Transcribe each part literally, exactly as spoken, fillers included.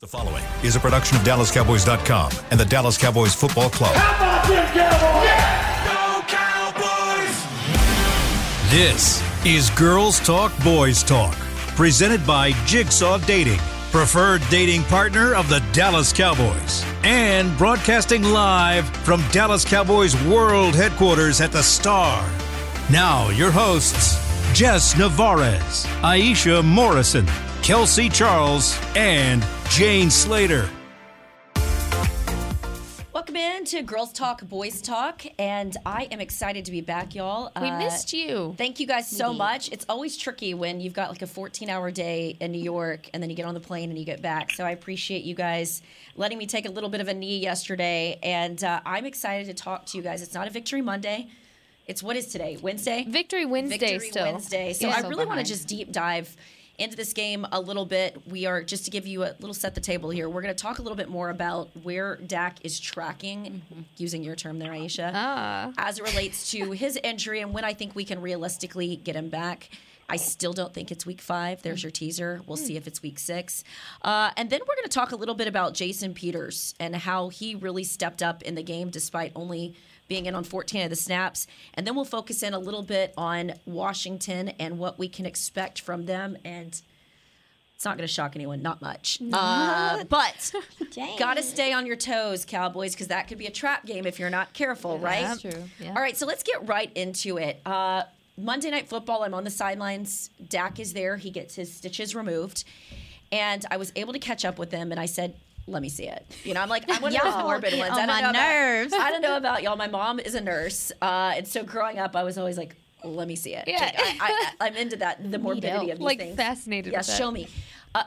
The following is a production of Dallas Cowboys dot com and the Dallas Cowboys Football Club. How about them Cowboys? Yeah! Go Cowboys! This is Girls Talk, Boys Talk, presented by Jigsaw Dating, preferred dating partner of the Dallas Cowboys, and broadcasting live from Dallas Cowboys World Headquarters at the Star. Now, your hosts, Jess Navarez, Aisha Morrison, Kelsey Charles, and Jane Slater. Welcome in to Girls Talk, Boys Talk, and I am excited to be back, y'all. We uh, missed you. Thank you guys so much. It's always tricky when you've got like a fourteen-hour day in New York, and then you get on the plane and you get back. So I appreciate you guys letting me take a little bit of a knee yesterday, and uh, I'm excited to talk to you guys. It's not a Victory Monday. It's what is today? Wednesday? Victory Wednesday Victory still. Victory Wednesday. So yeah, I so really want to just deep dive into this game a little bit. We are, just to give you a little set the table here, we're going to talk a little bit more about where Dak is tracking, mm-hmm. using your term there, Aisha, ah. as it relates to his injury and when I think we can realistically get him back. I still don't think it's week five. There's your teaser. We'll see if it's week six. Uh, and then we're going to talk a little bit about Jason Peters and how he really stepped up in the game despite only being in on fourteen of the snaps. And then we'll focus in a little bit on Washington and what we can expect from them. And it's not going to shock anyone, not much. Uh, but got to stay on your toes, Cowboys, because that could be a trap game if you're not careful, yeah, right? That's true. Yeah. All right, so let's get right into it. Uh, Monday Night Football, I'm on the sidelines. Dak is there. He gets his stitches removed. And I was able to catch up with him, and I said, let me see it. You know, I'm like, I want to those morbid ones. I don't my know nerves. About, I don't know about y'all. My mom is a nurse. Uh, and so growing up, I was always like, let me see it. Yeah. Like, I, I, I'm into that, the morbidity you of these like things. Like fascinated yeah, with it. Yeah, show me. Uh,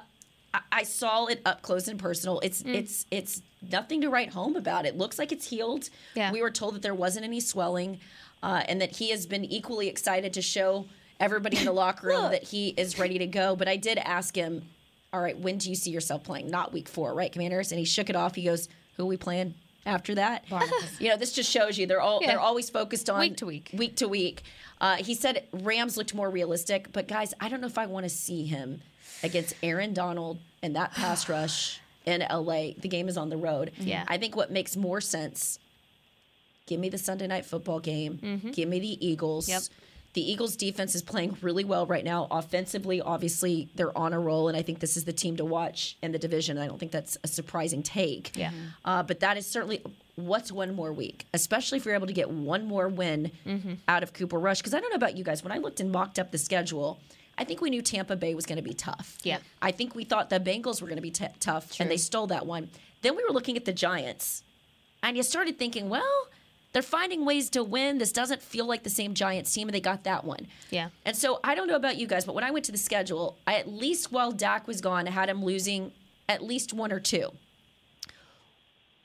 I, I saw it up close and personal. It's, mm. it's, it's nothing to write home about. It looks like it's healed. Yeah. We were told that there wasn't any swelling uh, and that he has been equally excited to show everybody in the locker room that he is ready to go. But I did ask him, all right, when do you see yourself playing? Not week four, right, Commanders? And he shook it off. He goes, who are we playing after that? You know, this just shows you they're all yeah. they're always focused on week to week. Week to week. Uh, he said Rams looked more realistic, but guys, I don't know if I want to see him against Aaron Donald and that pass rush in L A. The game is on the road. Yeah. I think what makes more sense, give me the Sunday Night Football game. Mm-hmm. Give me the Eagles. Yep. The Eagles' defense is playing really well right now. Offensively, obviously, they're on a roll, and I think this is the team to watch in the division. I don't think that's a surprising take. Yeah. Mm-hmm. Uh, but that is certainly what's one more week, especially if you're able to get one more win mm-hmm. out of Cooper Rush. Because I don't know about you guys. When I looked and mocked up the schedule, I think we knew Tampa Bay was going to be tough. Yeah. I think we thought the Bengals were going to be t- tough, True. And they stole that one. Then we were looking at the Giants, and you started thinking, well, they're finding ways to win. This doesn't feel like the same Giants team, and they got that one. Yeah. And so I don't know about you guys, but when I went to the schedule, I at least while Dak was gone, I had him losing at least one or two.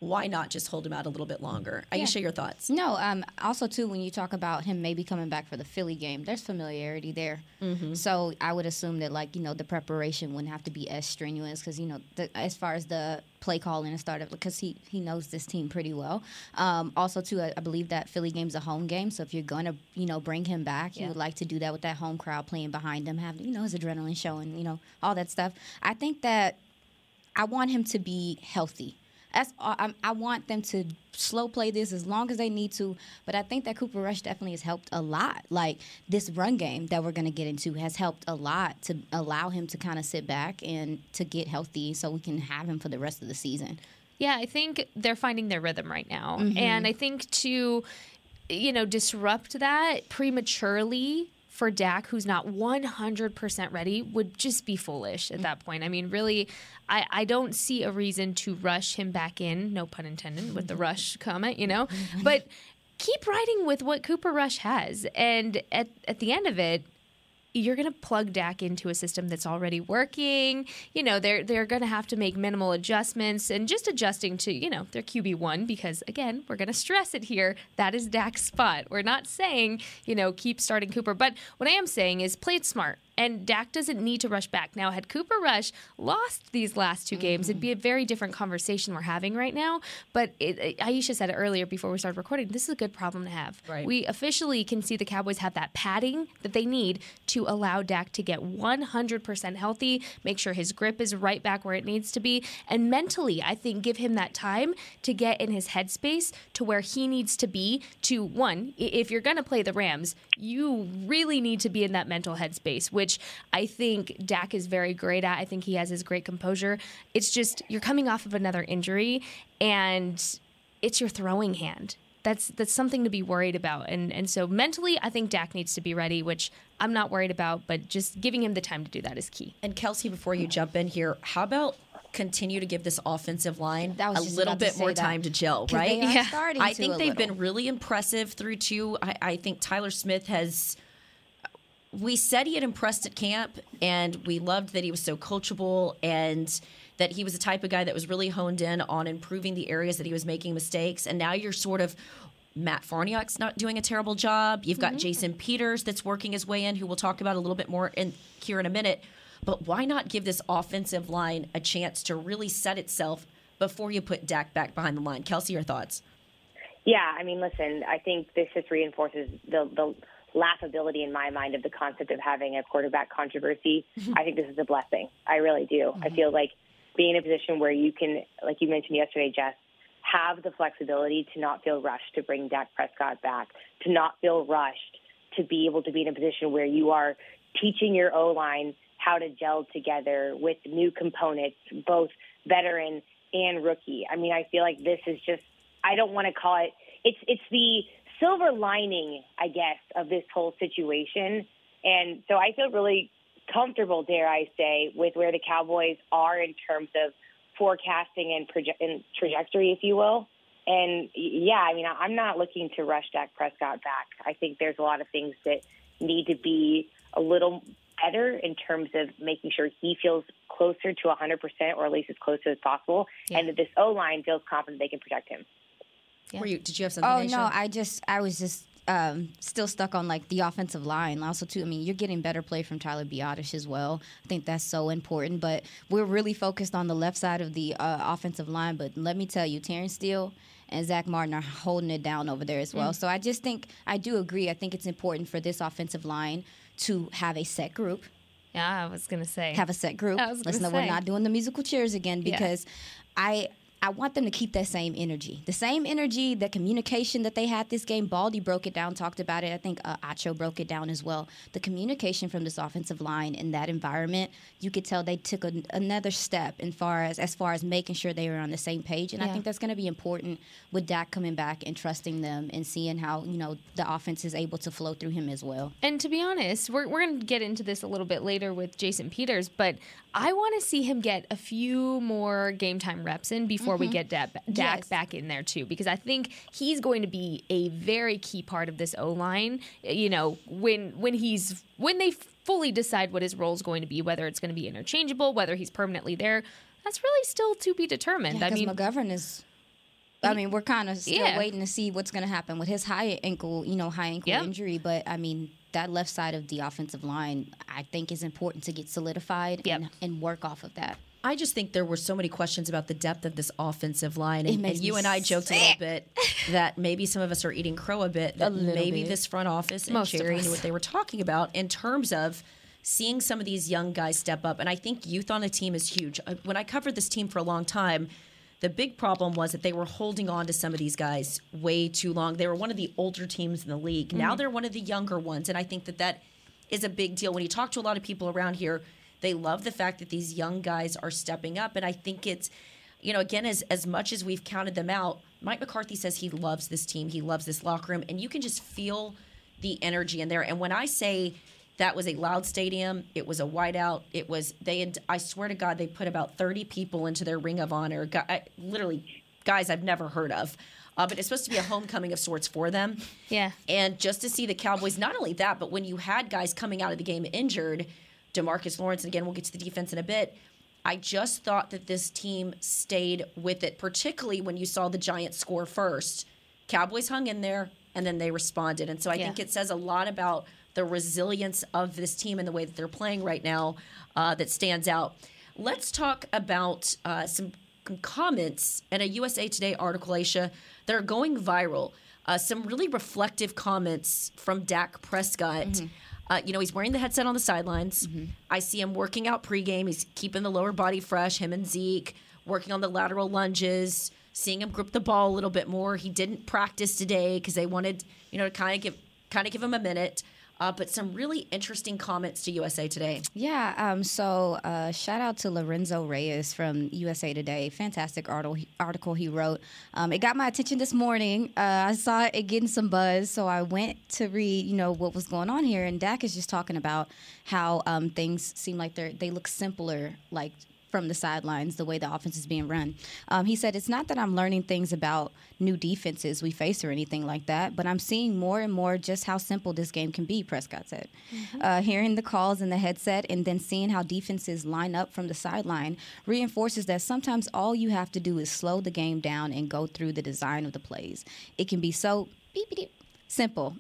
Why not just hold him out a little bit longer? Yeah. Aisha, your thoughts? No, um, also, too, when you talk about him maybe coming back for the Philly game, there's familiarity there. Mm-hmm. So I would assume that, like, you know, the preparation wouldn't have to be as strenuous because, you know, the, as far as the play calling and startup, because he, he knows this team pretty well. Um, also, too, I, I believe that Philly game's a home game. So if you're going to, you know, bring him back, yeah. you would like to do that with that home crowd playing behind him, having, you know, his adrenaline showing, you know, all that stuff. I think that I want him to be healthy. That's all, I, I want them to slow play this as long as they need to. But I think that Cooper Rush definitely has helped a lot. Like, this run game that we're going to get into has helped a lot to allow him to kind of sit back and to get healthy so we can have him for the rest of the season. Yeah, I think they're finding their rhythm right now. Mm-hmm. And I think to, you know, disrupt that prematurely for Dak, who's not one hundred percent ready, would just be foolish at that point. I mean, really, I, I don't see a reason to rush him back in, no pun intended, with the rush comment, you know. But keep riding with what Cooper Rush has. And at, at the end of it, you're going to plug Dak into a system that's already working. You know, they're they're going to have to make minimal adjustments and just adjusting to, you know, their Q B one because, again, we're going to stress it here. That is Dak's spot. We're not saying, you know, keep starting Cooper. But what I am saying is play it smart. and Dak doesn't need to rush back. Now, had Cooper Rush lost these last two games, mm-hmm. it'd be a very different conversation we're having right now. But it, it, Aisha said it earlier before we started recording, this is a good problem to have. Right. We officially can see the Cowboys have that padding that they need to allow Dak to get one hundred percent healthy, make sure his grip is right back where it needs to be, and mentally, I think, give him that time to get in his headspace to where he needs to be to, one, if you're going to play the Rams, you really need to be in that mental headspace, which I think Dak is very great at. I think he has his great composure. It's just you're coming off of another injury, and it's your throwing hand. That's that's something to be worried about. And and so mentally, I think Dak needs to be ready, which I'm not worried about, but just giving him the time to do that is key. And Kelsey, before you jump in here, how about continue to give this offensive line a little bit more that. time to gel, right? They yeah. I think they've little. been really impressive through two. I, I think Tyler Smith has... We said he had impressed at camp, and we loved that he was so coachable and that he was the type of guy that was really honed in on improving the areas that he was making mistakes. And now you're sort of... Matt Farniak's not doing a terrible job. You've got mm-hmm. Jason Peters that's working his way in, who we'll talk about a little bit more in here in a minute. But why not give this offensive line a chance to really set itself before you put Dak back behind the line? Kelsey, your thoughts? Yeah, I mean, listen, I think this just reinforces the, the laughability in my mind of the concept of having a quarterback controversy. Mm-hmm. I think this is a blessing. I really do. Mm-hmm. I feel like being in a position where you can, like you mentioned yesterday, Jess, have the flexibility to not feel rushed to bring Dak Prescott back, to not feel rushed to be able to be in a position where you are teaching your O-line how to gel together with new components, both veteran and rookie. I mean, I feel like this is just, I don't want to call it, it's it's the silver lining, I guess, of this whole situation. And so I feel really comfortable, dare I say, with where the Cowboys are in terms of forecasting and, proje- and trajectory, if you will. And, yeah, I mean, I'm not looking to rush Dak Prescott back. I think there's a lot of things that need to be a little better in terms of making sure he feels closer to one hundred percent or at least as close as possible, yeah. and that this O-line feels confident they can protect him. Yeah. Were you, did you have something? Oh, Aisha? No, I just I was just um, still stuck on, like, the offensive line. Also, too, I mean, you're getting better play from Tyler Biotish as well. I think that's so important. But we're really focused on the left side of the uh, offensive line. But let me tell you, Terrence Steele and Zach Martin are holding it down over there as well. Mm. So I just think – I do agree. I think it's important for this offensive line to have a set group. Yeah, I was going to say. Have a set group. I was going to say. Listen, we're not doing the musical chairs again because yeah. I – I want them to keep that same energy. The same energy, the communication that they had this game. Baldy broke it down, talked about it. I think uh, Acho broke it down as well. The communication from this offensive line in that environment, you could tell they took a, another step in far as, as far as making sure they were on the same page. And yeah. I think that's going to be important with Dak coming back and trusting them and seeing how, you know, the offense is able to flow through him as well. And to be honest, we're, we're going to get into this a little bit later with Jason Peters, but I want to see him get a few more game time reps in before mm-hmm. we get Dak, Dak yes. back in there too, because I think he's going to be a very key part of this O-line, you know, when when he's when they fully decide what his role is going to be, whether it's going to be interchangeable, whether he's permanently there. That's really still to be determined. Yeah, I mean, McGovern is I mean, we're kind of still yeah. waiting to see what's going to happen with his high ankle, you know, high ankle yep. injury. But, I mean, that left side of the offensive line, I think, is important to get solidified yep. and, and work off of that. I just think there were so many questions about the depth of this offensive line. And, and you and I joked sick. a little bit that maybe some of us are eating crow a bit, that a maybe bit. this front office and Most Jerry knew what they were talking about in terms of seeing some of these young guys step up. And I think youth on a team is huge. When I covered this team for a long time, the big problem was that they were holding on to some of these guys way too long. They were one of the older teams in the league. Mm-hmm. Now they're one of the younger ones, and I think that that is a big deal. When you talk to a lot of people around here, they love the fact that these young guys are stepping up, and I think it's, you know, again, as, as much as we've counted them out, Mike McCarthy says he loves this team, he loves this locker room, and you can just feel the energy in there. And when I say that was a loud stadium. It was a whiteout. It was they had. I swear to God, they put about thirty people into their Ring of Honor. Guy, literally, guys I've never heard of. Uh, but it's supposed to be a homecoming of sorts for them. Yeah. And just to see the Cowboys, not only that, but when you had guys coming out of the game injured, DeMarcus Lawrence, and again, we'll get to the defense in a bit. I just thought that this team stayed with it, particularly when you saw the Giants score first. Cowboys hung in there, and then they responded. And so I yeah. think it says a lot about the resilience of this team and the way that they're playing right now uh, that stands out. Let's talk about uh, some comments in a U S A Today article, Aisha, that are going viral. Uh, some really reflective comments from Dak Prescott. Mm-hmm. Uh, you know, he's wearing the headset on the sidelines. Mm-hmm. I see him working out pregame. He's keeping the lower body fresh, him and Zeke, working on the lateral lunges, seeing him grip the ball a little bit more. He didn't practice today because they wanted, you know, to kind of give kind of give him a minute. Uh, but some really interesting comments to U S A Today. Yeah, um, so uh, shout out to Lorenzo Reyes from U S A Today. Fantastic article article he wrote. Um, it got my attention this morning. Uh, I saw it getting some buzz, so I went to read, you know, what was going on here. And Dak is just talking about how um, things seem like they they look simpler, like from the sidelines, the way the offense is being run. Um, he said, it's not that I'm learning things about new defenses we face or anything like that, but I'm seeing more and more just how simple this game can be, Prescott said. Mm-hmm. Uh, hearing the calls in the headset and then seeing how defenses line up from the sideline reinforces that sometimes all you have to do is slow the game down and go through the design of the plays. It can be so beep-beep. Simple.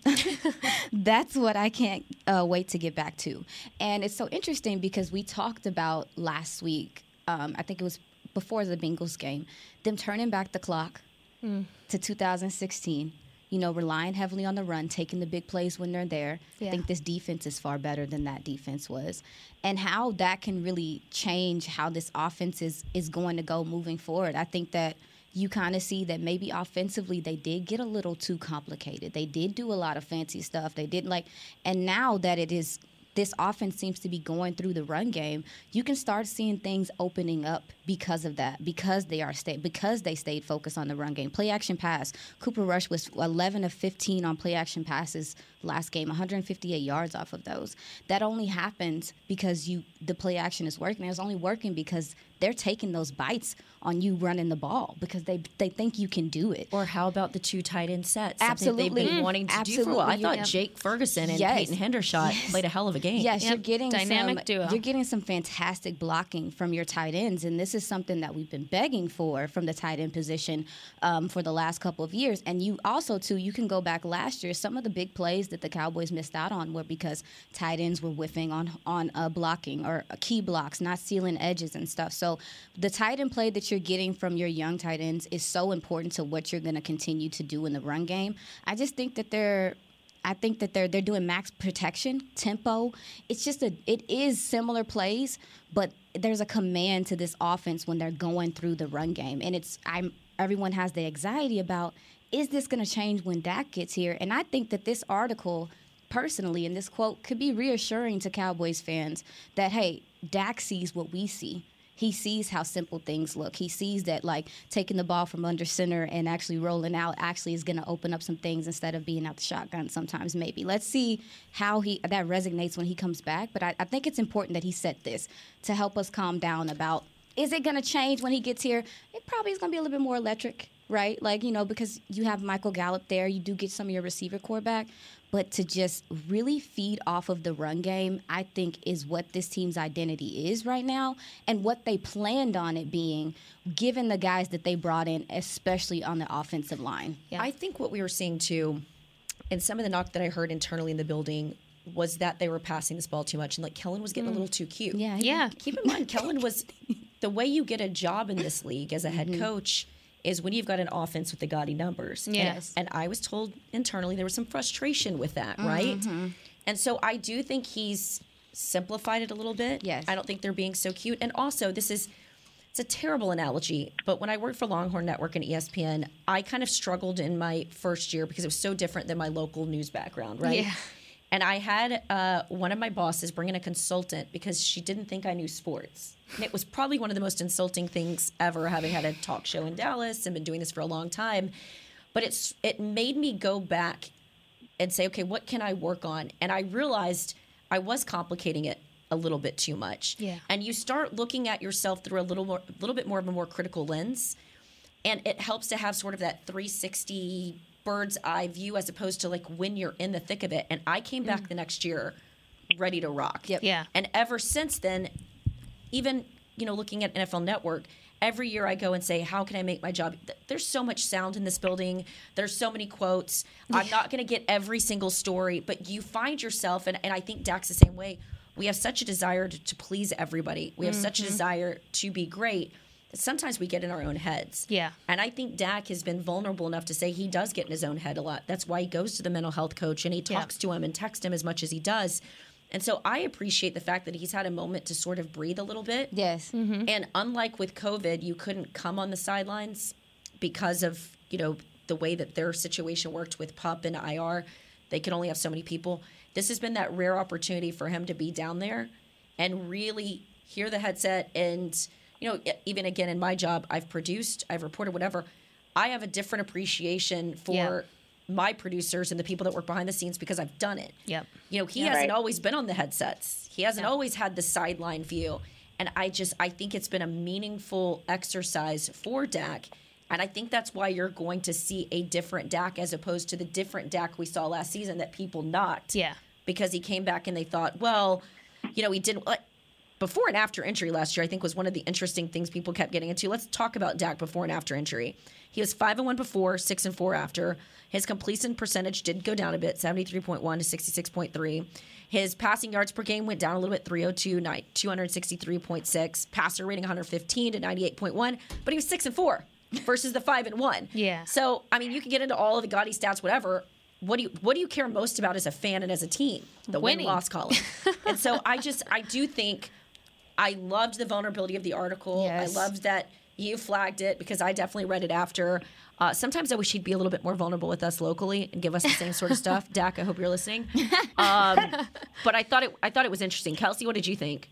That's what I can't uh, wait to get back to. And it's so interesting because we talked about last week, um, I think it was before the Bengals game, them turning back the clock mm. to two thousand sixteen, you know, relying heavily on the run, taking the big plays when they're there. Yeah. I think this defense is far better than that defense was. And how that can really change how this offense is, is going to go moving forward. I think that you kind of see that maybe offensively they did get a little too complicated. They did do a lot of fancy stuff. They didn't like, and now that it is, this offense seems to be going through the run game, you can start seeing things opening up because of that, because they are stay, because they stayed focused on the run game. Play action pass. Cooper Rush was eleven of fifteen on play action passes last game, one hundred fifty-eight yards off of those. That only happens because you the play action is working. It's only working because they're taking those bites on you running the ball because they they think you can do it. Or how about the two tight end sets? Absolutely. Something they've been mm. wanting to Absolutely. do for a while. I thought Jake Ferguson and yes. Peyton Hendershot yes. played a hell of a game. Yes, yep. you're getting Dynamic some, duo. You're getting some fantastic blocking from your tight ends, and this is something that we've been begging for from the tight end position um, for the last couple of years. And you also, too, you can go back last year. Some of the big plays that the Cowboys missed out on were because tight ends were whiffing on on uh, blocking or key blocks, not sealing edges and stuff. So the tight end play that you're getting from your young tight ends is so important to what you're going to continue to do in the run game. I just think that they're. I think that they're they're doing max protection, tempo. It's just a it is similar plays, but there's a command to this offense when they're going through the run game, and it's I'm everyone has the anxiety about, is this going to change when Dak gets here? And I think that this article, personally, and this quote could be reassuring to Cowboys fans that hey, Dak sees what we see. He sees how simple things look. He sees that, like, taking the ball from under center and actually rolling out actually is going to open up some things instead of being out the shotgun sometimes, maybe. Let's see how he that resonates when he comes back. But I, I think it's important that he said this to help us calm down about, is it going to change when he gets here? It probably is going to be a little bit more electric, right? Like, you know, because you have Michael Gallup there. You do get some of your receiver core back. But to just really feed off of the run game, I think, is what this team's identity is right now and what they planned on it being, given the guys that they brought in, especially on the offensive line. Yeah. I think what we were seeing, too, and some of the knock that I heard internally in the building was that they were passing this ball too much and, like, Kellen was getting mm. a little too cute. Yeah. yeah. Keep in mind, Kellen was – the way you get a job in this league as a head mm-hmm. coach – is when you've got an offense with the gaudy numbers. Yes. And, and I was told internally there was some frustration with that, right? Mm-hmm. And so I do think he's simplified it a little bit. Yes. I don't think they're being so cute. And also, this is, it's a terrible analogy, but when I worked for Longhorn Network and E S P N, I kind of struggled in my first year because it was so different than my local news background, right? Yeah. And I had uh, one of my bosses bring in a consultant because she didn't think I knew sports. And it was probably one of the most insulting things ever, having had a talk show in Dallas and been doing this for a long time. But it's it made me go back and say, okay, what can I work on? And I realized I was complicating it a little bit too much. Yeah. And you start looking at yourself through a little more, a little bit more of a more critical lens. And it helps to have sort of that three sixty bird's eye view as opposed to like when you're in the thick of it. And I came back mm. the next year ready to rock. Yep. Yeah. And ever since then, even, you know, looking at N F L Network, Every year I go and say, how can I make my job? There's so much sound in this building. There's so many quotes. I'm not going to get every single story, but you find yourself, and, and I think Dak's the same way. We have such a desire to, to please everybody. We have mm-hmm. such a desire to be great. Sometimes we get in our own heads. Yeah. And I think Dak has been vulnerable enough to say he does get in his own head a lot. That's why he goes to the mental health coach and he talks yeah. to him and texts him as much as he does. And so I appreciate the fact that he's had a moment to sort of breathe a little bit. Yes. Mm-hmm. And unlike with COVID, you couldn't come on the sidelines because of, you know, the way that their situation worked with P U P and I R. They could only have so many people. This has been that rare opportunity for him to be down there and really hear the headset and... You know, even again in my job, I've produced, I've reported, whatever. I have a different appreciation for yeah. my producers and the people that work behind the scenes because I've done it. Yep. You know, he yeah, hasn't right. always been on the headsets. He hasn't yeah. always had the sideline view. And I just, I think it's been a meaningful exercise for Dak. And I think that's why you're going to see a different Dak as opposed to the different Dak we saw last season that people knocked. Yeah. Because he came back and they thought, well, you know, he didn't... Before and after injury last year, I think, was one of the interesting things people kept getting into. Let's talk about Dak before and after injury. He was five and one before, six and four after. His completion percentage did go down a bit, seventy-three point one to sixty-six point three. His passing yards per game went down a little bit, three oh two, two sixty-three point six. Passer rating one fifteen to ninety-eight point one. But he was six and four versus the five and one. Yeah. So, I mean, you can get into all of the gaudy stats, whatever. What do you what do you care most about as a fan and as a team? The win-loss column. And so I just, I do think... I loved the vulnerability of the article. Yes. I loved that you flagged it because I definitely read it after. Uh, sometimes I wish he'd be a little bit more vulnerable with us locally and give us the same sort of stuff. Dak, I hope you're listening. Um, but I thought it I thought it was interesting. Kelsey, what did you think?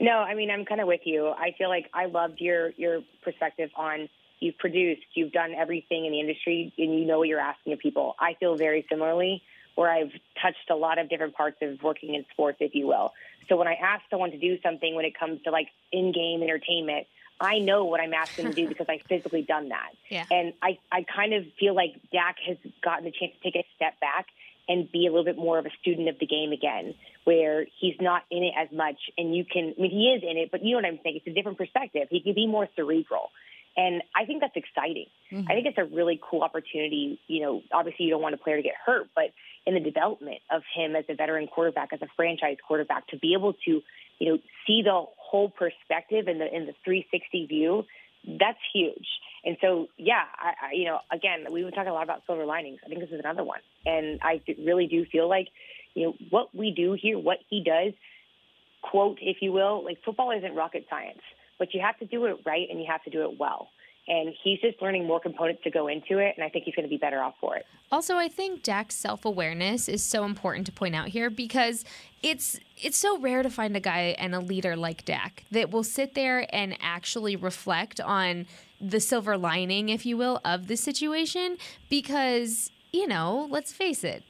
No, I mean, I'm kind of with you. I feel like I loved your, your perspective on you've produced, you've done everything in the industry, and you know what you're asking of people. I feel very similarly, where I've touched a lot of different parts of working in sports, if you will. So when I ask someone to do something when it comes to, like, in-game entertainment, I know what I'm asking them to do because I've physically done that. Yeah. And I, I kind of feel like Dak has gotten the chance to take a step back and be a little bit more of a student of the game again, where he's not in it as much. And you can – I mean, he is in it, but you know what I'm saying. It's a different perspective. He can be more cerebral. And I think that's exciting. Mm-hmm. I think it's a really cool opportunity. You know, obviously you don't want a player to get hurt, but in the development of him as a veteran quarterback, as a franchise quarterback, to be able to, you know, see the whole perspective in the in the three sixty view, that's huge. And so, yeah, I, I, you know, again, we've been talking a lot about silver linings. I think this is another one. And I really do feel like, you know, what we do here, what he does, quote, if you will, like football isn't rocket science. But you have to do it right, and you have to do it well. And he's just learning more components to go into it, and I think he's going to be better off for it. Also, I think Dak's self-awareness is so important to point out here because it's it's so rare to find a guy and a leader like Dak that will sit there and actually reflect on the silver lining, if you will, of the situation because, you know, let's face it.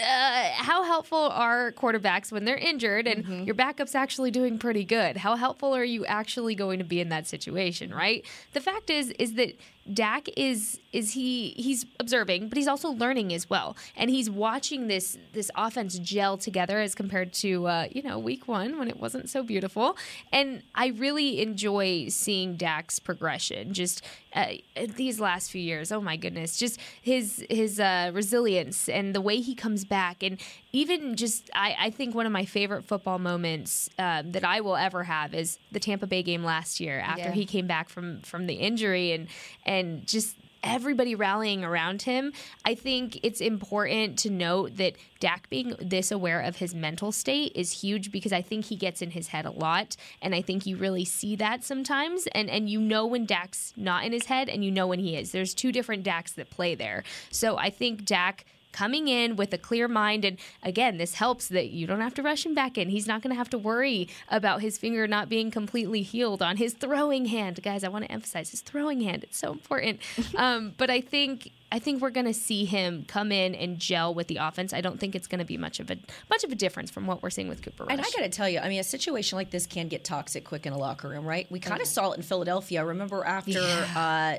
Uh, how helpful are quarterbacks when they're injured and mm-hmm. your backup's actually doing pretty good? How helpful are you actually going to be in that situation, right? The fact is is that Dak is is he he's observing, but he's also learning as well. And he's watching this this offense gel together as compared to, uh, you know, week one when it wasn't so beautiful. And I really enjoy seeing Dak's progression just uh, these last few years. Oh, my goodness. Just his his uh, resilience and the way he comes back. And even just I, I think one of my favorite football moments uh, that I will ever have is the Tampa Bay game last year after yeah. he came back from, from the injury and, and And just everybody rallying around him. I think it's important to note that Dak being this aware of his mental state is huge because I think he gets in his head a lot. And I think you really see that sometimes. And and you know when Dak's not in his head and you know when he is. There's two different Daks that play there. So I think Dak coming in with a clear mind. And again, this helps that you don't have to rush him back in. He's not going to have to worry about his finger not being completely healed on his throwing hand. Guys, I want to emphasize his throwing hand. It's so important. um, but I think I think we're going to see him come in and gel with the offense. I don't think it's going to be much of a much of a difference from what we're seeing with Cooper Rush. And I got to tell you, I mean, a situation like this can get toxic quick in a locker room, right? We kind of okay. saw it in Philadelphia. Remember after... Yeah. Uh,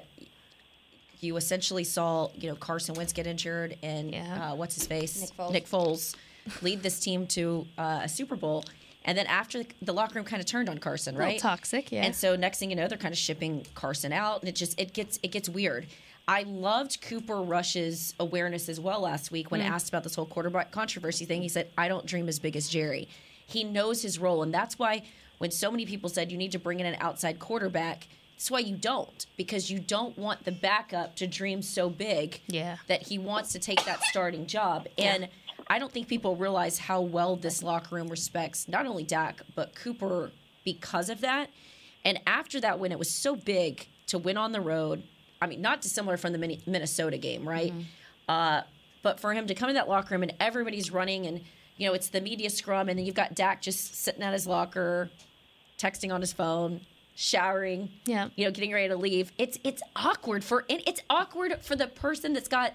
You essentially saw, you know, Carson Wentz get injured and yeah. uh, what's his face? Nick Foles. Nick Foles lead this team to uh, a Super Bowl. And then after the, the locker room kind of turned on Carson, right? A little toxic, yeah. And so next thing you know, they're kind of shipping Carson out, and it just it gets it gets weird. I loved Cooper Rush's awareness as well last week when mm. asked about this whole quarterback controversy thing. He said, "I don't dream as big as Jerry." He knows his role, and that's why when so many people said you need to bring in an outside quarterback, that's why you don't, because you don't want the backup to dream so big yeah. that he wants to take that starting job. And yeah. I don't think people realize how well this locker room respects not only Dak, but Cooper because of that. And after that win, it was so big to win on the road. I mean, not dissimilar from the Minnesota game, right? Mm-hmm. Uh, but for him to come in that locker room and everybody's running and, you know, it's the media scrum, and then you've got Dak just sitting at his locker, texting on his phone, showering, yeah. you know, getting ready to leave. It's it's awkward for it's awkward for the person that's got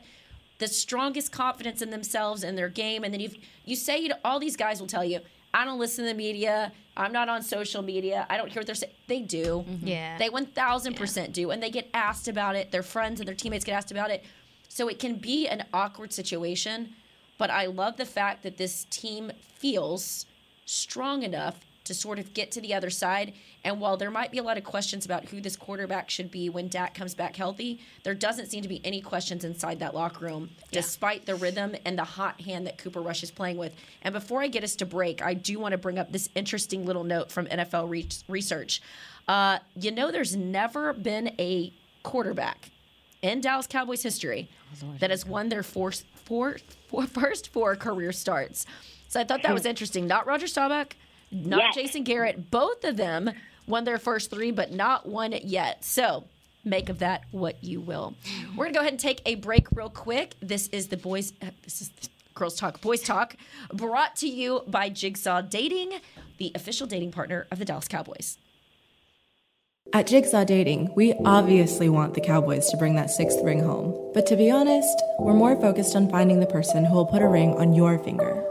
the strongest confidence in themselves and their game. And then you you say, you know, all these guys will tell you, I don't listen to the media. I'm not on social media. I don't hear what they're saying. They do. Mm-hmm. Yeah. They one thousand percent yeah. do. And they get asked about it. Their friends and their teammates get asked about it. So it can be an awkward situation. But I love the fact that this team feels strong enough to sort of get to the other side. And while there might be a lot of questions about who this quarterback should be when Dak comes back healthy, there doesn't seem to be any questions inside that locker room, yeah. despite the rhythm and the hot hand that Cooper Rush is playing with. And before I get us to break, I do want to bring up this interesting little note from N F L re- research. Uh, you know, there's never been a quarterback in Dallas Cowboys history that has won their fourth, four, four, first four career starts. So I thought that was interesting. Not Roger Staubach, not yes. Jason Garrett. Both of them won their first three, but not one yet. So make of that what you will. We're going to go ahead and take a break real quick. This is the Boys – this is the Girls Talk, Boys Talk, brought to you by Jigsaw Dating, the official dating partner of the Dallas Cowboys. At Jigsaw Dating, we obviously want the Cowboys to bring that sixth ring home. But to be honest, we're more focused on finding the person who will put a ring on your finger.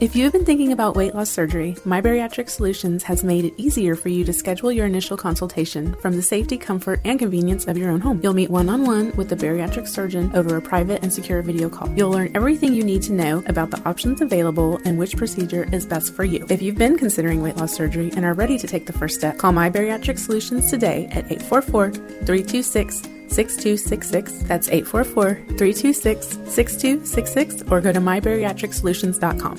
If you've been thinking about weight loss surgery, My Bariatric Solutions has made it easier for you to schedule your initial consultation from the safety, comfort, and convenience of your own home. You'll meet one-on-one with a bariatric surgeon over a private and secure video call. You'll learn everything you need to know about the options available and which procedure is best for you. If you've been considering weight loss surgery and are ready to take the first step, call My Bariatric Solutions today at eight four four, three two six, six two six six. six two six six. That's eight four four, three two six, six two six six, or go to my bariatric solutions dot com.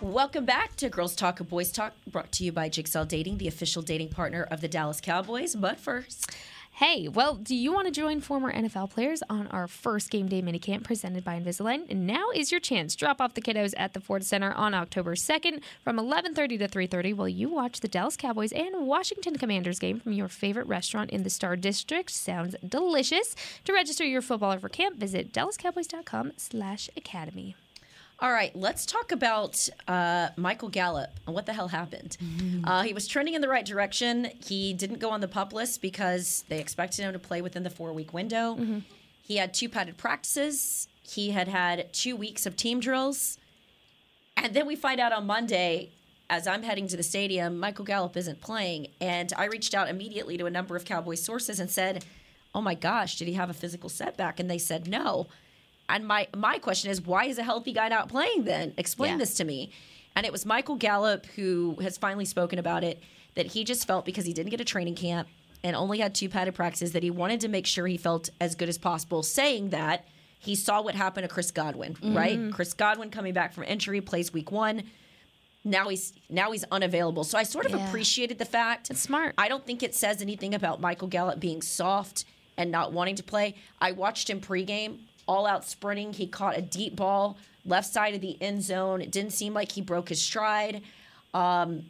Welcome back to Girls Talk and Boys Talk, brought to you by Jigsaw Dating, the official dating partner of the Dallas Cowboys. But first... Hey, well, do you want to join former N F L players on our first game day minicamp presented by Invisalign? And now is your chance. Drop off the kiddos at the Ford Center on October second from eleven thirty to three thirty while you watch the Dallas Cowboys and Washington Commanders game from your favorite restaurant in the Star District. Sounds delicious. To register your footballer for camp, visit dallas cowboys dot com slash academy. All right, let's talk about uh, Michael Gallup and what the hell happened. Mm-hmm. Uh, he was trending in the right direction. He didn't go on the PUP list because they expected him to play within the four-week window. Mm-hmm. He had two padded practices. He had had two weeks of team drills. And then we find out on Monday as I'm heading to the stadium, Michael Gallup isn't playing. And I reached out immediately to a number of Cowboys sources and said, oh my gosh, did he have a physical setback? And they said no. And my, my question is, why is a healthy guy not playing then? Explain yeah. this to me. And it was Michael Gallup who has finally spoken about it, that he just felt because he didn't get a training camp and only had two padded practices that he wanted to make sure he felt as good as possible, saying that he saw what happened to Chris Godwin, mm-hmm. right? Chris Godwin coming back from injury, plays week one. Now he's now he's unavailable. So I sort of yeah. appreciated the fact. It's smart. I don't think it says anything about Michael Gallup being soft and not wanting to play. I watched him pregame, all out sprinting. He caught a deep ball, left side of the end zone. It didn't seem like he broke his stride. Um,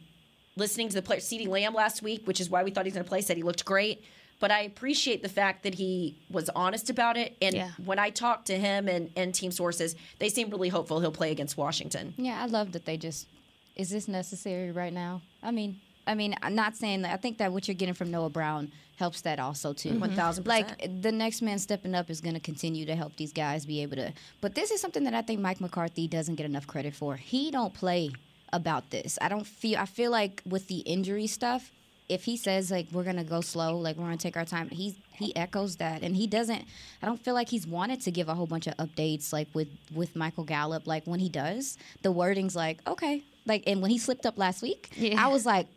listening to the player, CeeDee Lamb last week, which is why we thought he was going to play, said he looked great. But I appreciate the fact that he was honest about it. And yeah. when I talked to him and, and team sources, they seemed really hopeful he'll play against Washington. Yeah, I love that they just, is this necessary right now? I mean, I mean, I'm not saying that. I think that what you're getting from Noah Brown helps that also, too. Mm-hmm. one thousand percent. Like, the next man stepping up is going to continue to help these guys be able to. But this is something that I think Mike McCarthy doesn't get enough credit for. He don't play about this. I don't feel, I feel like with the injury stuff, if he says, like, we're going to go slow, like, we're going to take our time, he, he echoes that. And he doesn't – I don't feel like he's wanted to give a whole bunch of updates, like, with, with Michael Gallup. Like, when he does, the wording's like, okay. Like, and when he slipped up last week, yeah. I was like,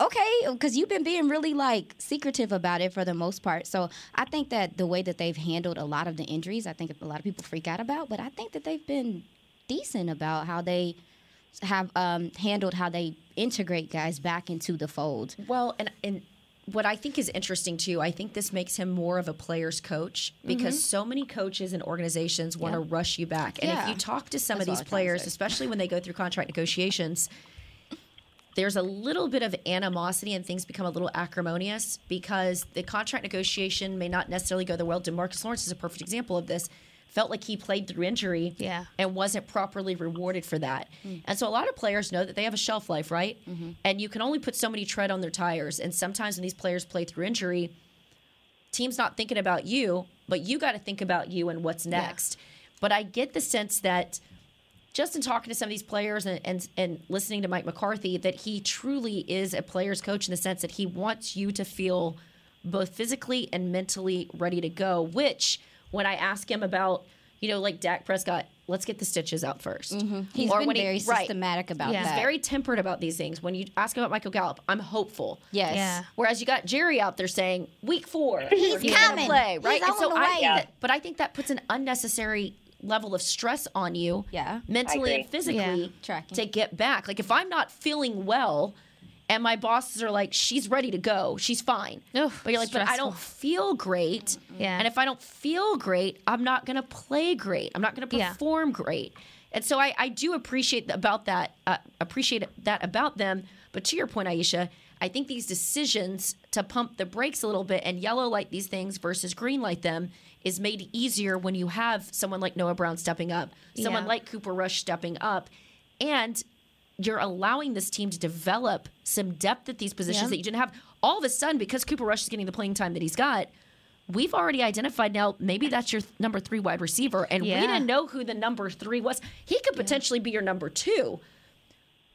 okay, because you've been being really, like, secretive about it for the most part. So I think that the way that they've handled a lot of the injuries, I think a lot of people freak out about, but I think that they've been decent about how they – have um, handled how they integrate guys back into the fold. Well, and, and what I think is interesting, too, I think this makes him more of a player's coach because mm-hmm. so many coaches and organizations want to yeah. rush you back. And yeah. if you talk to some That's of these players, especially when they go through contract negotiations, there's a little bit of animosity and things become a little acrimonious because the contract negotiation may not necessarily go the well. DeMarcus Lawrence is a perfect example of this. Felt like he played through injury yeah. and wasn't properly rewarded for that. Mm. And so a lot of players know that they have a shelf life, right? Mm-hmm. And you can only put so many tread on their tires. And sometimes when these players play through injury, team's not thinking about you, but you got to think about you and what's next. Yeah. But I get the sense that just in talking to some of these players and, and, and listening to Mike McCarthy, that he truly is a player's coach in the sense that he wants you to feel both physically and mentally ready to go, which – when I ask him about, you know, like Dak Prescott, let's get the stitches out first. Mm-hmm. He's or been when very he, systematic right, about yeah. that. He's very tempered about these things. When you ask him about Michael Gallup, I'm hopeful. Yes. Yeah. Whereas you got Jerry out there saying, week four, he's, he's coming. Play, right? He's and so I, yeah. But I think that puts an unnecessary level of stress on you yeah. mentally and physically yeah. to get back. Like if I'm not feeling well and my bosses are like, she's ready to go. She's fine. Ugh, but you're like, stressful. But I don't feel great. Yeah. And if I don't feel great, I'm not going to play great. I'm not going to perform yeah. great. And so I, I do appreciate about that, uh, appreciate that about them. But to your point, Aisha, I think these decisions to pump the brakes a little bit and yellow light these things versus green light them is made easier when you have someone like Noah Brown stepping up, someone yeah. like Cooper Rush stepping up. And you're allowing this team to develop some depth at these positions yeah. that you didn't have. All of a sudden, because Cooper Rush is getting the playing time that he's got, we've already identified now maybe that's your th- number three wide receiver, and yeah. we didn't know who the number three was. He could potentially yeah. be your number two,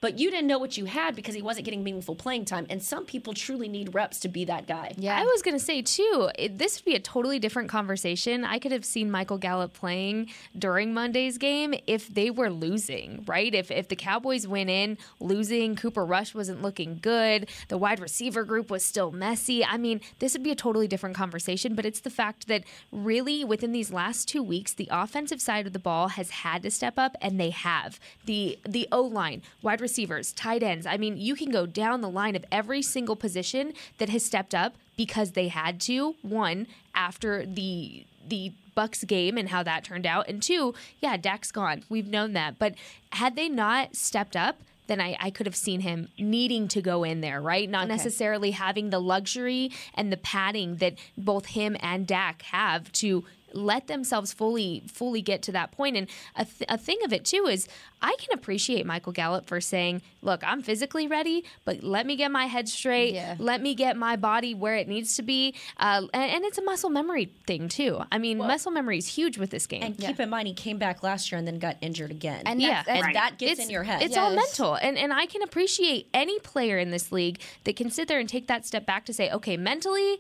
but you didn't know what you had because he wasn't getting meaningful playing time, and some people truly need reps to be that guy. Yeah, I was going to say, too, it, this would be a totally different conversation. I could have seen Michael Gallup playing during Monday's game if they were losing, right? If if the Cowboys went in losing, Cooper Rush wasn't looking good, the wide receiver group was still messy. I mean, this would be a totally different conversation, but it's the fact that really within these last two weeks, the offensive side of the ball has had to step up, and they have. The, the O-line, wide receiver, receivers, tight ends. I mean, you can go down the line of every single position that has stepped up because they had to, one, after the the Bucs game and how that turned out, and two, yeah, Dak's gone. We've known that. But had they not stepped up, then I, I could have seen him needing to go in there, right? Not okay. necessarily having the luxury and the padding that both him and Dak have to let themselves fully fully get to that point. And a, th- a thing of it, too, is I can appreciate Michael Gallup for saying, look, I'm physically ready, but let me get my head straight. Yeah. Let me get my body where it needs to be. Uh, and, and it's a muscle memory thing, too. I mean, well, muscle memory is huge with this game. And yeah. keep in mind, he came back last year and then got injured again. And, yeah, and right. that gets it's, in your head. It's yes. all mental. And, and I can appreciate any player in this league that can sit there and take that step back to say, okay, mentally,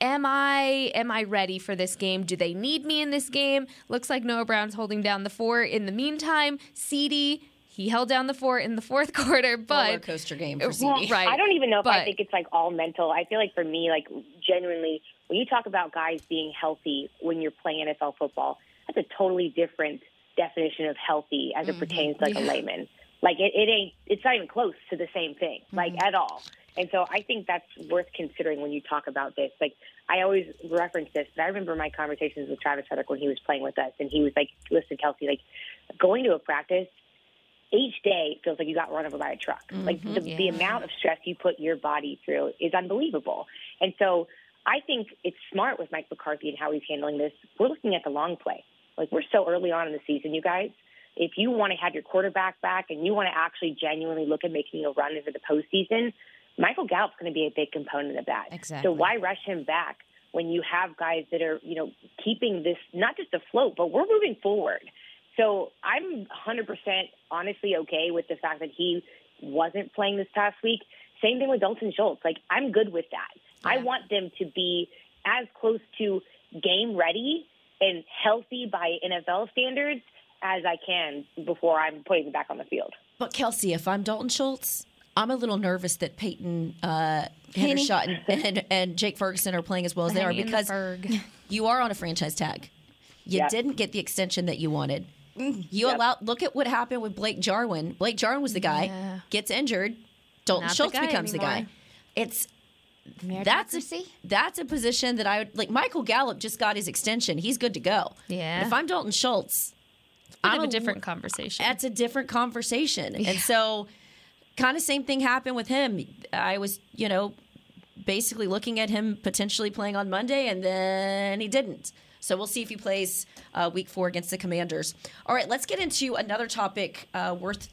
Am I am I ready for this game? Do they need me in this game? Looks like Noah Brown's holding down the fort. In the meantime, CeeDee, he held down the fort in the fourth quarter. But roller coaster game for CeeDee. Well, right. I don't even know if but, I think it's like all mental. I feel like for me, like genuinely, when you talk about guys being healthy when you're playing N F L football, that's a totally different definition of healthy as it mm-hmm. pertains to like yeah. a layman. Like it, it ain't. It's not even close to the same thing. Mm-hmm. Like at all. And so I think that's worth considering when you talk about this. Like, I always reference this, but I remember my conversations with Travis Frederick when he was playing with us, and he was like, listen, Kelsey, like, going to a practice, each day feels like you got run over by a truck. Mm-hmm, like, the, yeah. the amount of stress you put your body through is unbelievable. And so I think it's smart with Mike McCarthy and how he's handling this. We're looking at the long play. Like, we're so early on in the season, you guys. If you want to have your quarterback back and you want to actually genuinely look at making a run into the postseason, Michael Gallup's going to be a big component of that. Exactly. So why rush him back when you have guys that are, you know, keeping this not just afloat, but we're moving forward. So I'm one hundred percent honestly okay with the fact that he wasn't playing this past week. Same thing with Dalton Schultz. Like, I'm good with that. Yeah. I want them to be as close to game ready and healthy by N F L standards as I can before I'm putting them back on the field. But, Kelsey, if I'm Dalton Schultz, I'm a little nervous that Peyton uh, Hendershot and, and, and Jake Ferguson are playing as well as they are, because you are on a franchise tag. You yep. didn't get the extension that you wanted. You yep. allowed. Look at what happened with Blake Jarwin. Blake Jarwin was the guy, yeah. gets injured. Dalton Not Schultz the becomes anymore. the guy. It's that's a, that's a position that I would like. Michael Gallup just got his extension. He's good to go. Yeah. But if I'm Dalton Schultz, I have a different a, conversation. That's a different conversation, yeah. and so. Kind of same thing happened with him. I was, you know, basically looking at him potentially playing on Monday, and then he didn't. So we'll see if he plays uh, week four against the Commanders. All right, let's get into another topic uh, worth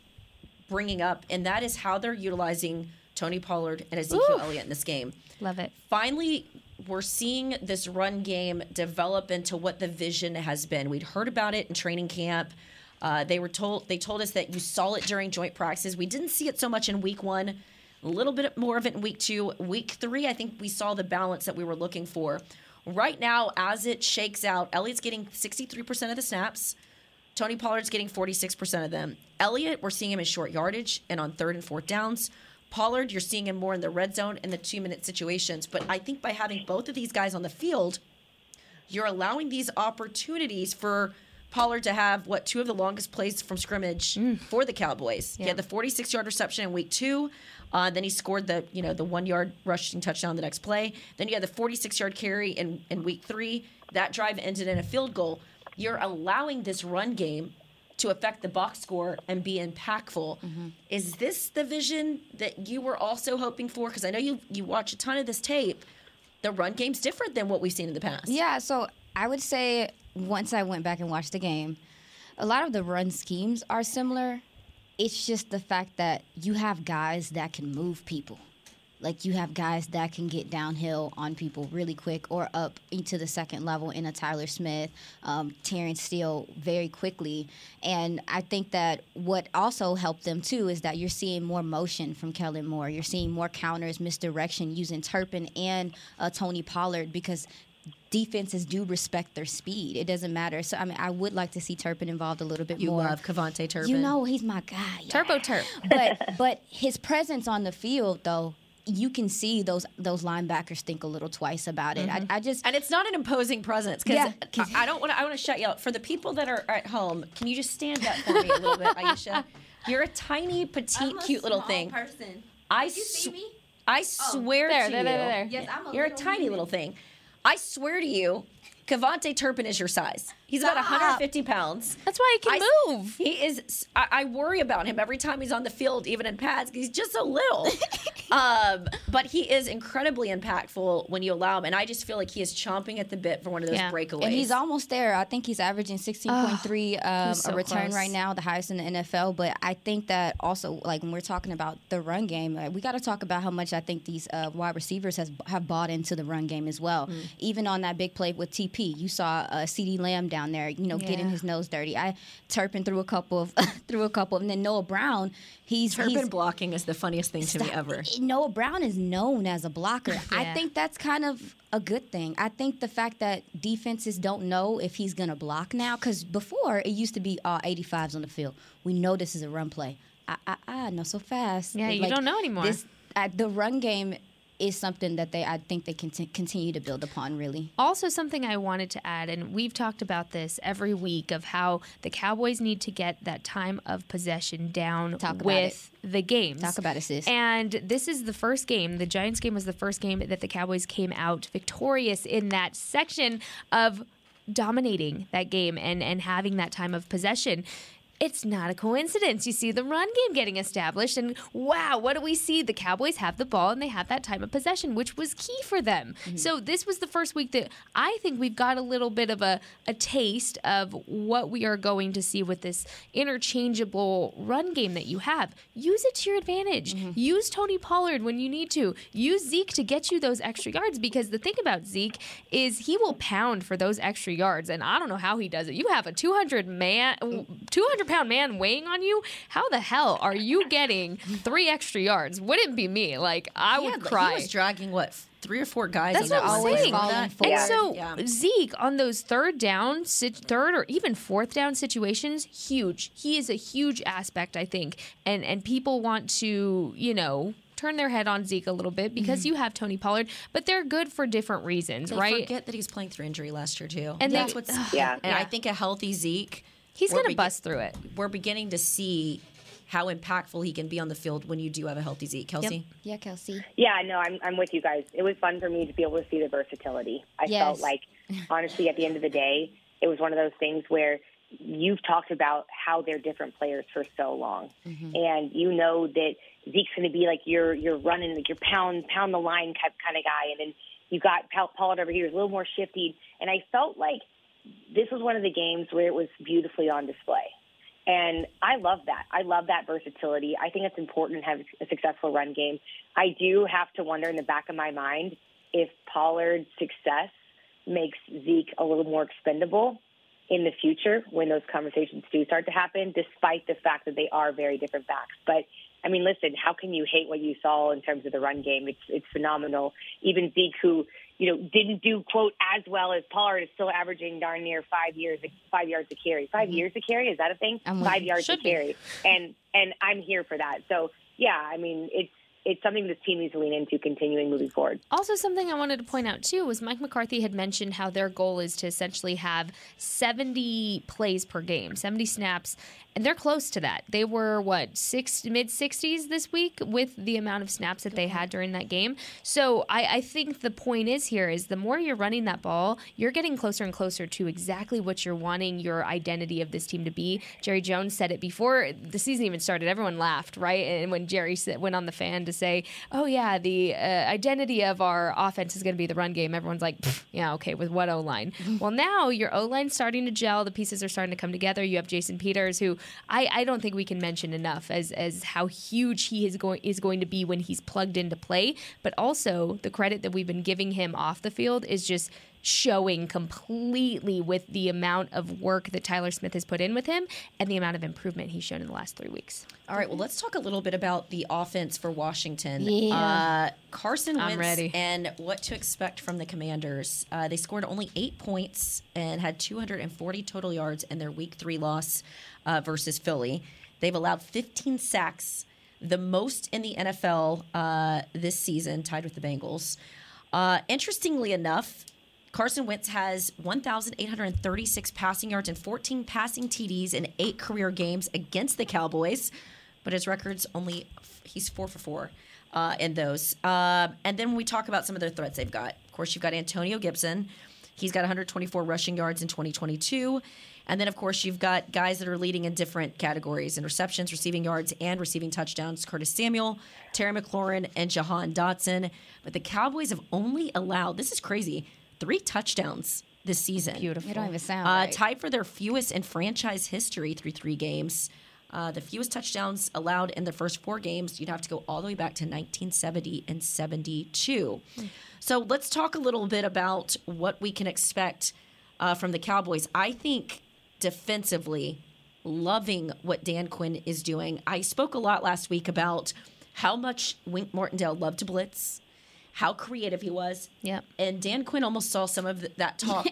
bringing up, and that is how they're utilizing Tony Pollard and Ezekiel Ooh. Elliott in this game. Love it. Finally, we're seeing this run game develop into what the vision has been. We'd heard about it in training camp. Uh, they were told. They told us that you saw it during joint practices. We didn't see it so much in week one. A little bit more of it in week two. Week three, I think we saw the balance that we were looking for. Right now, as it shakes out, Elliott's getting sixty-three percent of the snaps. Tony Pollard's getting forty-six percent of them. Elliott, we're seeing him in short yardage and on third and fourth downs. Pollard, you're seeing him more in the red zone and the two-minute situations. But I think by having both of these guys on the field, you're allowing these opportunities for Pollard to have, what, two of the longest plays from scrimmage mm. for the Cowboys. Yeah. He had the forty-six-yard reception in week two. Uh, then he scored the, you know, the one-yard rushing touchdown the next play. Then you had the forty-six-yard carry in, in week three. That drive ended in a field goal. You're allowing this run game to affect the box score and be impactful. Mm-hmm. Is this the vision that you were also hoping for? Because I know you, you watch a ton of this tape. The run game's different than what we've seen in the past. Yeah, so I would say once I went back and watched the game, a lot of the run schemes are similar. It's just the fact that you have guys that can move people. Like, you have guys that can get downhill on people really quick or up into the second level in a Tyler Smith, um, Terrence Steele very quickly. And I think that what also helped them, too, is that you're seeing more motion from Kellen Moore. You're seeing more counters, misdirection, using Turpin and uh, Tony Pollard, because defenses do respect their speed. It doesn't matter. So, I mean, I would like to see Turpin involved a little bit you more. You love Kevante Turpin. You know, he's my guy. Yeah. Turbo Turp. But but his presence on the field, though, you can see those those linebackers think a little twice about it. Mm-hmm. I, I just And it's not an imposing presence, because yeah. I, I don't want to I want to shut you out. For the people that are at home, can you just stand up for me a little bit, Aisha? You're a tiny, petite, a cute little thing. Person. I Did you sw- see me? I oh, swear there, to there, you. There, there, there. Yes, I'm a You're a tiny human. little thing. I swear to you, Kevante Turpin is your size. He's Stop. about one hundred fifty pounds. That's why he can I, move. He is. I, I worry about him every time he's on the field, even in pads. He's just so little. um, but he is incredibly impactful when you allow him. And I just feel like he is chomping at the bit for one of those yeah. breakaways. And he's almost there. I think he's averaging sixteen point three oh, um, so a return close. right now, the highest in the N F L. But I think that also, like when we're talking about the run game, like, we got to talk about how much I think these uh, wide receivers has, have bought into the run game as well. Mm. Even on that big play with T P, you saw uh, CeeDee Lamb down there, you know, yeah. getting his nose dirty. I Turpin threw a couple of threw a couple, and then Noah Brown. He's Turpin he's, blocking is the funniest thing stop, to me ever. Noah Brown is known as a blocker. yeah. I think that's kind of a good thing. I think the fact that defenses don't know if he's gonna block now, because before it used to be all eighty-fives on the field. We know this is a run play. I I, I know so fast. Yeah, you like, don't know anymore. This, uh, the run game is something that they I think they can t- continue to build upon, really. Also, something I wanted to add, and we've talked about this every week, of how the Cowboys need to get that time of possession down Talk with the games. Talk about it, sis. And this is the first game. The Giants game was the first game that the Cowboys came out victorious in that section of dominating that game and, and having that time of possession. It's not a coincidence. You see the run game getting established, and wow, what do we see? The Cowboys have the ball, and they have that time of possession, which was key for them. Mm-hmm. So this was the first week that I think we've got a little bit of a, a taste of what we are going to see with this interchangeable run game that you have. Use it to your advantage. Mm-hmm. Use Tony Pollard when you need to. Use Zeke to get you those extra yards, because the thing about Zeke is he will pound for those extra yards, and I don't know how he does it. You have a two hundred man, two hundred pound man weighing on you. How the hell are you getting three extra yards? Wouldn't be me. Like, I yeah, would cry. He was dragging what three or four guys. That's what I'm saying. And so yeah. Zeke on those third down, third or even fourth down situations, huge. He is a huge aspect, I think, and and people want to, you know, turn their head on Zeke a little bit because mm-hmm. you have Tony Pollard, but they're good for different reasons, they right? They forget that he's playing through injury last year too, and yeah. that's what's yeah. And yeah. I think a healthy Zeke. He's going to be- bust through it. We're beginning to see how impactful he can be on the field when you do have a healthy Zeke. Kelsey? Yep. Yeah, Kelsey. Yeah, no, I'm I'm with you guys. It was fun for me to be able to see the versatility. I yes. felt like, honestly, at the end of the day, it was one of those things where you've talked about how they're different players for so long. Mm-hmm. And you know that Zeke's going to be like your, your running, like your pound, pound the line type kind of guy. And then you got Pollard over here, who's a little more shifty. And I felt like this was one of the games where it was beautifully on display. And I love that. I love that versatility. I think it's important to have a successful run game. I do have to wonder in the back of my mind if Pollard's success makes Zeke a little more expendable in the future when those conversations do start to happen, despite the fact that they are very different backs. But, I mean, listen, how can you hate what you saw in terms of the run game? It's it's phenomenal. Even Zeke, who, you know, didn't do, quote, as well as Pollard, is still averaging darn near five years, five yards to carry. Five mm-hmm. years to carry? Is that a thing? I'm five like, yards to be. carry. And and I'm here for that. So, yeah, I mean, it's, it's something this team needs to lean into continuing moving forward. Also, something I wanted to point out, too, was Mike McCarthy had mentioned how their goal is to essentially have seventy plays per game, seventy snaps, and they're close to that. They were, what, six, mid-sixties this week with the amount of snaps that they had during that game. So I, I think the point is here is the more you're running that ball, you're getting closer and closer to exactly what you're wanting your identity of this team to be. Jerry Jones said it before the season even started. Everyone laughed, right? And when Jerry went on the fan to say, oh, yeah, the uh, identity of our offense is going to be the run game. Everyone's like, yeah, okay, with what O-line? Well, now your O-line's starting to gel. The pieces are starting to come together. You have Jason Peters, who I, I don't think we can mention enough as as how huge he is going is going to be when he's plugged into play. But also the credit that we've been giving him off the field is just showing completely with the amount of work that Tyler Smith has put in with him and the amount of improvement he's shown in the last three weeks. All right, well, let's talk a little bit about the offense for Washington. Yeah. Uh, Carson Wentz ready. And what to expect from the Commanders. Uh, they scored only eight points and had two hundred forty total yards in their week three loss uh, versus Philly. They've allowed fifteen sacks, the most in the N F L uh, this season, tied with the Bengals. Uh, interestingly enough, Carson Wentz has one thousand eight hundred thirty-six passing yards and fourteen passing T Ds in eight career games against the Cowboys, but his record's only, he's four for four uh, in those. Uh, and then when we talk about some of their threats they've got, of course, you've got Antonio Gibson. He's got one hundred twenty-four rushing yards in twenty twenty-two. And then, of course, you've got guys that are leading in different categories, interceptions, receiving yards, and receiving touchdowns, Curtis Samuel, Terry McLaurin, and Jahan Dotson. But the Cowboys have only allowed, this is crazy, three touchdowns this season. Beautiful. You don't even sound uh, right. Tied for their fewest in franchise history through three games. Uh, the fewest touchdowns allowed in the first four games, you'd have to go all the way back to nineteen seventy and seventy-two. Mm-hmm. So let's talk a little bit about what we can expect uh, from the Cowboys. I think defensively, loving what Dan Quinn is doing. I spoke a lot last week about how much Wink Martindale loved to blitz, how creative he was. Yeah. And Dan Quinn almost saw some of that talk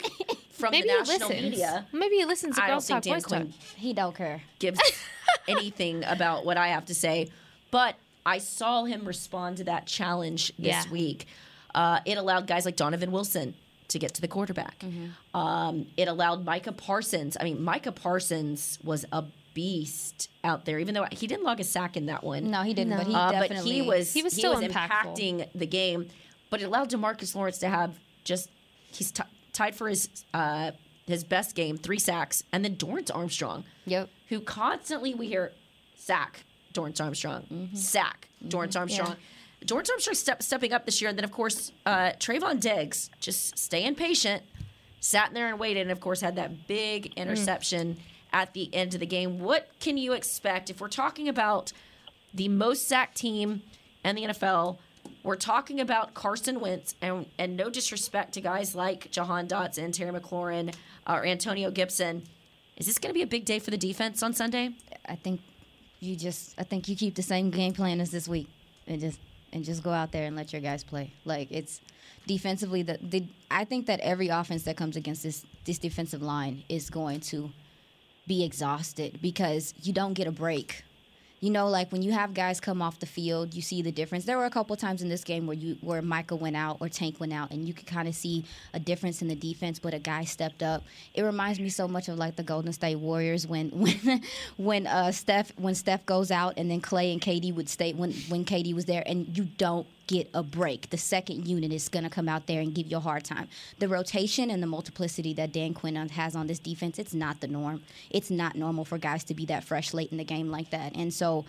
from the national media. Maybe he listens to Girls Talk, Boys Talk. He don't care. Gives anything about what I have to say. But I saw him respond to that challenge this yeah. week. Uh, it allowed guys like Donovan Wilson to get to the quarterback. Mm-hmm. Um, it allowed Micah Parsons. I mean, Micah Parsons was a beast out there, even though he didn't log a sack in that one. No, he didn't, no. but he uh, definitely. But he was, he was, still he was impacting the game. But it allowed DeMarcus Lawrence to have just, he's t- tied for his uh, his best game, three sacks. And then Dorance Armstrong, yep. who constantly we hear, sack, Dorance Armstrong, mm-hmm. sack, mm-hmm. Dorance Armstrong. Yeah. Dorance Armstrong step, stepping up this year. And then, of course, uh, Trayvon Diggs, just staying patient, sat in there and waited, and, of course, had that big interception mm. at the end of the game. What can you expect if we're talking about the most sacked team in the N F L? We're talking about Carson Wentz, and, and no disrespect to guys like Jahan Dotson, Terry McLaurin, uh, or Antonio Gibson. Is this going to be a big day for the defense on Sunday? I think you just I think you keep the same game plan as this week, and just and just go out there and let your guys play. Like, it's defensively the, the I think that every offense that comes against this this defensive line is going to be exhausted because you don't get a break. You know, like when you have guys come off the field, you see the difference. There were a couple times in this game where you where Micah went out or Tank went out, and you could kind of see a difference in the defense, but a guy stepped up. It reminds me so much of like the Golden State Warriors when when when uh, Steph when Steph goes out, and then Clay and K D would stay when when K D was there, and you don't get a break. The second unit is going to come out there and give you a hard time. The rotation and the multiplicity that Dan Quinn has on this defense, it's not the norm. It's not normal for guys to be that fresh late in the game like that. And so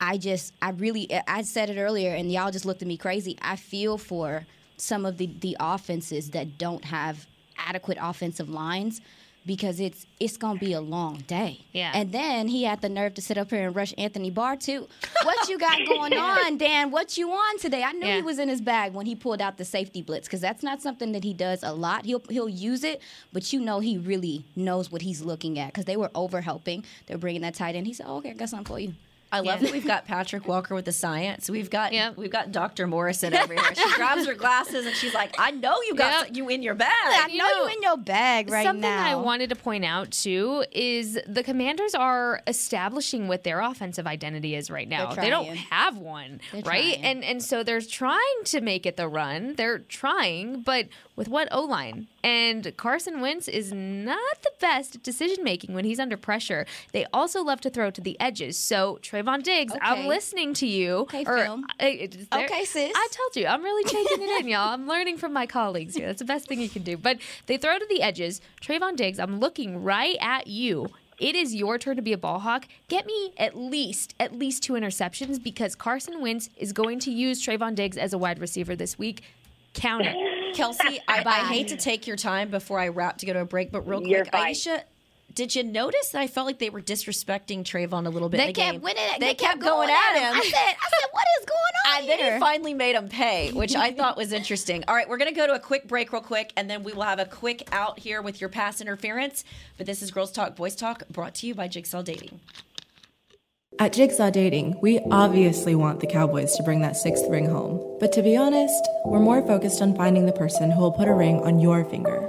I just, I really, I said it earlier, and y'all just looked at me crazy. I feel for some of the, the offenses that don't have adequate offensive lines, because it's it's going to be a long day. Yeah. And then he had the nerve to sit up here and rush Anthony Barr, too. What you got going on, Dan? What you on today? I knew yeah. he was in his bag when he pulled out the safety blitz, because that's not something that he does a lot. He'll he'll use it, but you know he really knows what he's looking at, because they were over-helping. They're bringing that tight end. He said, oh, okay, I got something for you. I love yeah. that we've got Patrick Walker with the science. We've got yep. we've got Doctor Morrison over here. She grabs her glasses and she's like, "I know you got yep. you in your bag. I you know, know you in your bag right something now." Something I wanted to point out too is the Commanders are establishing what their offensive identity is right now. They don't have one, they're right? Trying. And and so they're trying to make it the run. They're trying, but with what O-line? And Carson Wentz is not the best at decision-making when he's under pressure. They also love to throw to the edges. So, Trayvon Diggs, okay. I'm listening to you. Okay, or, film. I, there, okay, sis. I told you. I'm really taking it in, y'all. I'm learning from my colleagues here. That's the best thing you can do. But they throw to the edges. Trayvon Diggs, I'm looking right at you. It is your turn to be a ball hawk. Get me at least, at least two interceptions, because Carson Wentz is going to use Trayvon Diggs as a wide receiver this week. Count it. Kelsey, I, I hate to take your time before I wrap to go to a break, but real You're quick, fine. Aisha, did you notice that I felt like they were disrespecting Trayvon a little bit? They in the kept game? winning. They, they kept, kept going, going at him. him. I said, I said, what is going on? And here? Then he finally made him pay, which I thought was interesting. All right, we're gonna go to a quick break, real quick, and then we will have a quick out here with your pass interference. But this is Girls Talk, Boys Talk, brought to you by Jigsaw Dating. At Jigsaw Dating, we obviously want the Cowboys to bring that sixth ring home. But to be honest, we're more focused on finding the person who will put a ring on your finger.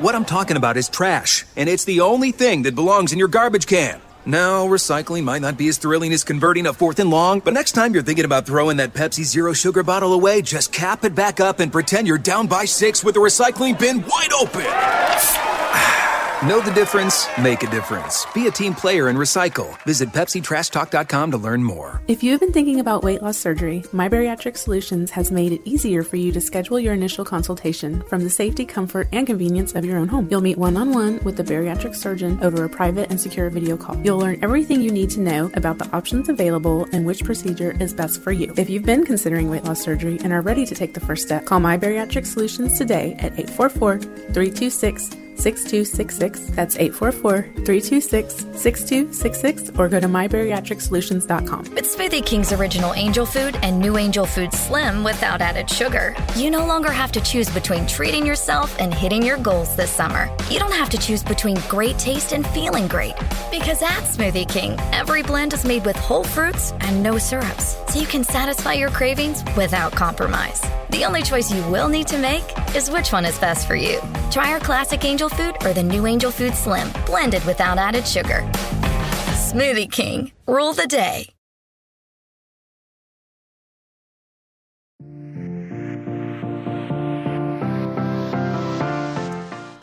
What I'm talking about is trash, and it's the only thing that belongs in your garbage can. Now, recycling might not be as thrilling as converting a fourth and long, but next time you're thinking about throwing that Pepsi Zero Sugar bottle away, just cap it back up and pretend you're down by six with the recycling bin wide open. Know the difference? Make a difference. Be a team player and recycle. Visit Pepsi Trash Talk dot com to learn more. If you have been thinking about weight loss surgery, My Bariatric Solutions has made it easier for you to schedule your initial consultation from the safety, comfort, and convenience of your own home. You'll meet one-on-one with a bariatric surgeon over a private and secure video call. You'll learn everything you need to know about the options available and which procedure is best for you. If you've been considering weight loss surgery and are ready to take the first step, call My Bariatric Solutions today at eight four four, three two six, six two six six. That's eight four four, three two six, six two six six, or go to my bariatric solutions dot com. With Smoothie King's original Angel Food and New Angel Food Slim without added sugar, you no longer have to choose between treating yourself and hitting your goals this summer. You don't have to choose between great taste and feeling great, because at Smoothie King, every blend is made with whole fruits and no syrups, so you can satisfy your cravings without compromise. The only choice you will need to make is which one is best for you. Try our classic Angel Food or the new Angel Food Slim, blended without added sugar. Smoothie King, rule the day.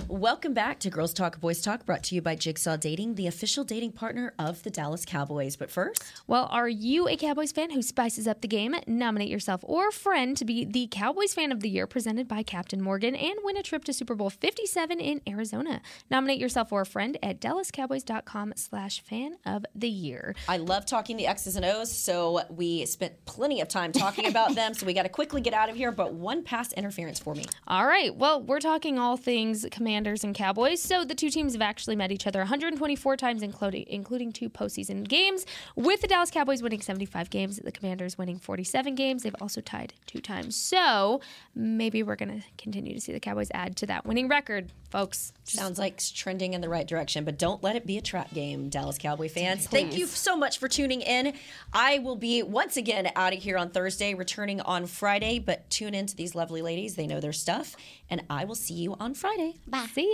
Welcome back to Girls Talk, Boys Talk, brought to you by Jigsaw Dating, the official dating partner of the Dallas Cowboys. But first... Well, are you a Cowboys fan who spices up the game? Nominate yourself or a friend to be the Cowboys Fan of the Year, presented by Captain Morgan, and win a trip to Super Bowl fifty-seven in Arizona. Nominate yourself or a friend at dallas cowboys dot com slash fan of the year. I love talking the X's and O's, so we spent plenty of time talking about them, so we got to quickly get out of here, but one pass interference for me. All right. Well, we're talking all things Commanders and Cowboys. So the two teams have actually met each other one hundred twenty-four times, including including two postseason games, with the Dallas Cowboys winning seventy-five games, the Commanders winning forty-seven games. They've also tied two times. So maybe we're going to continue to see the Cowboys add to that winning record, folks. Just sounds like it's trending in the right direction, but don't let it be a trap game, Dallas Cowboy fans. Please. Thank you so much for tuning in. I will be once again out of here on Thursday, returning on Friday, but tune in to these lovely ladies. They know their stuff, and I will see you on Friday. Bye. See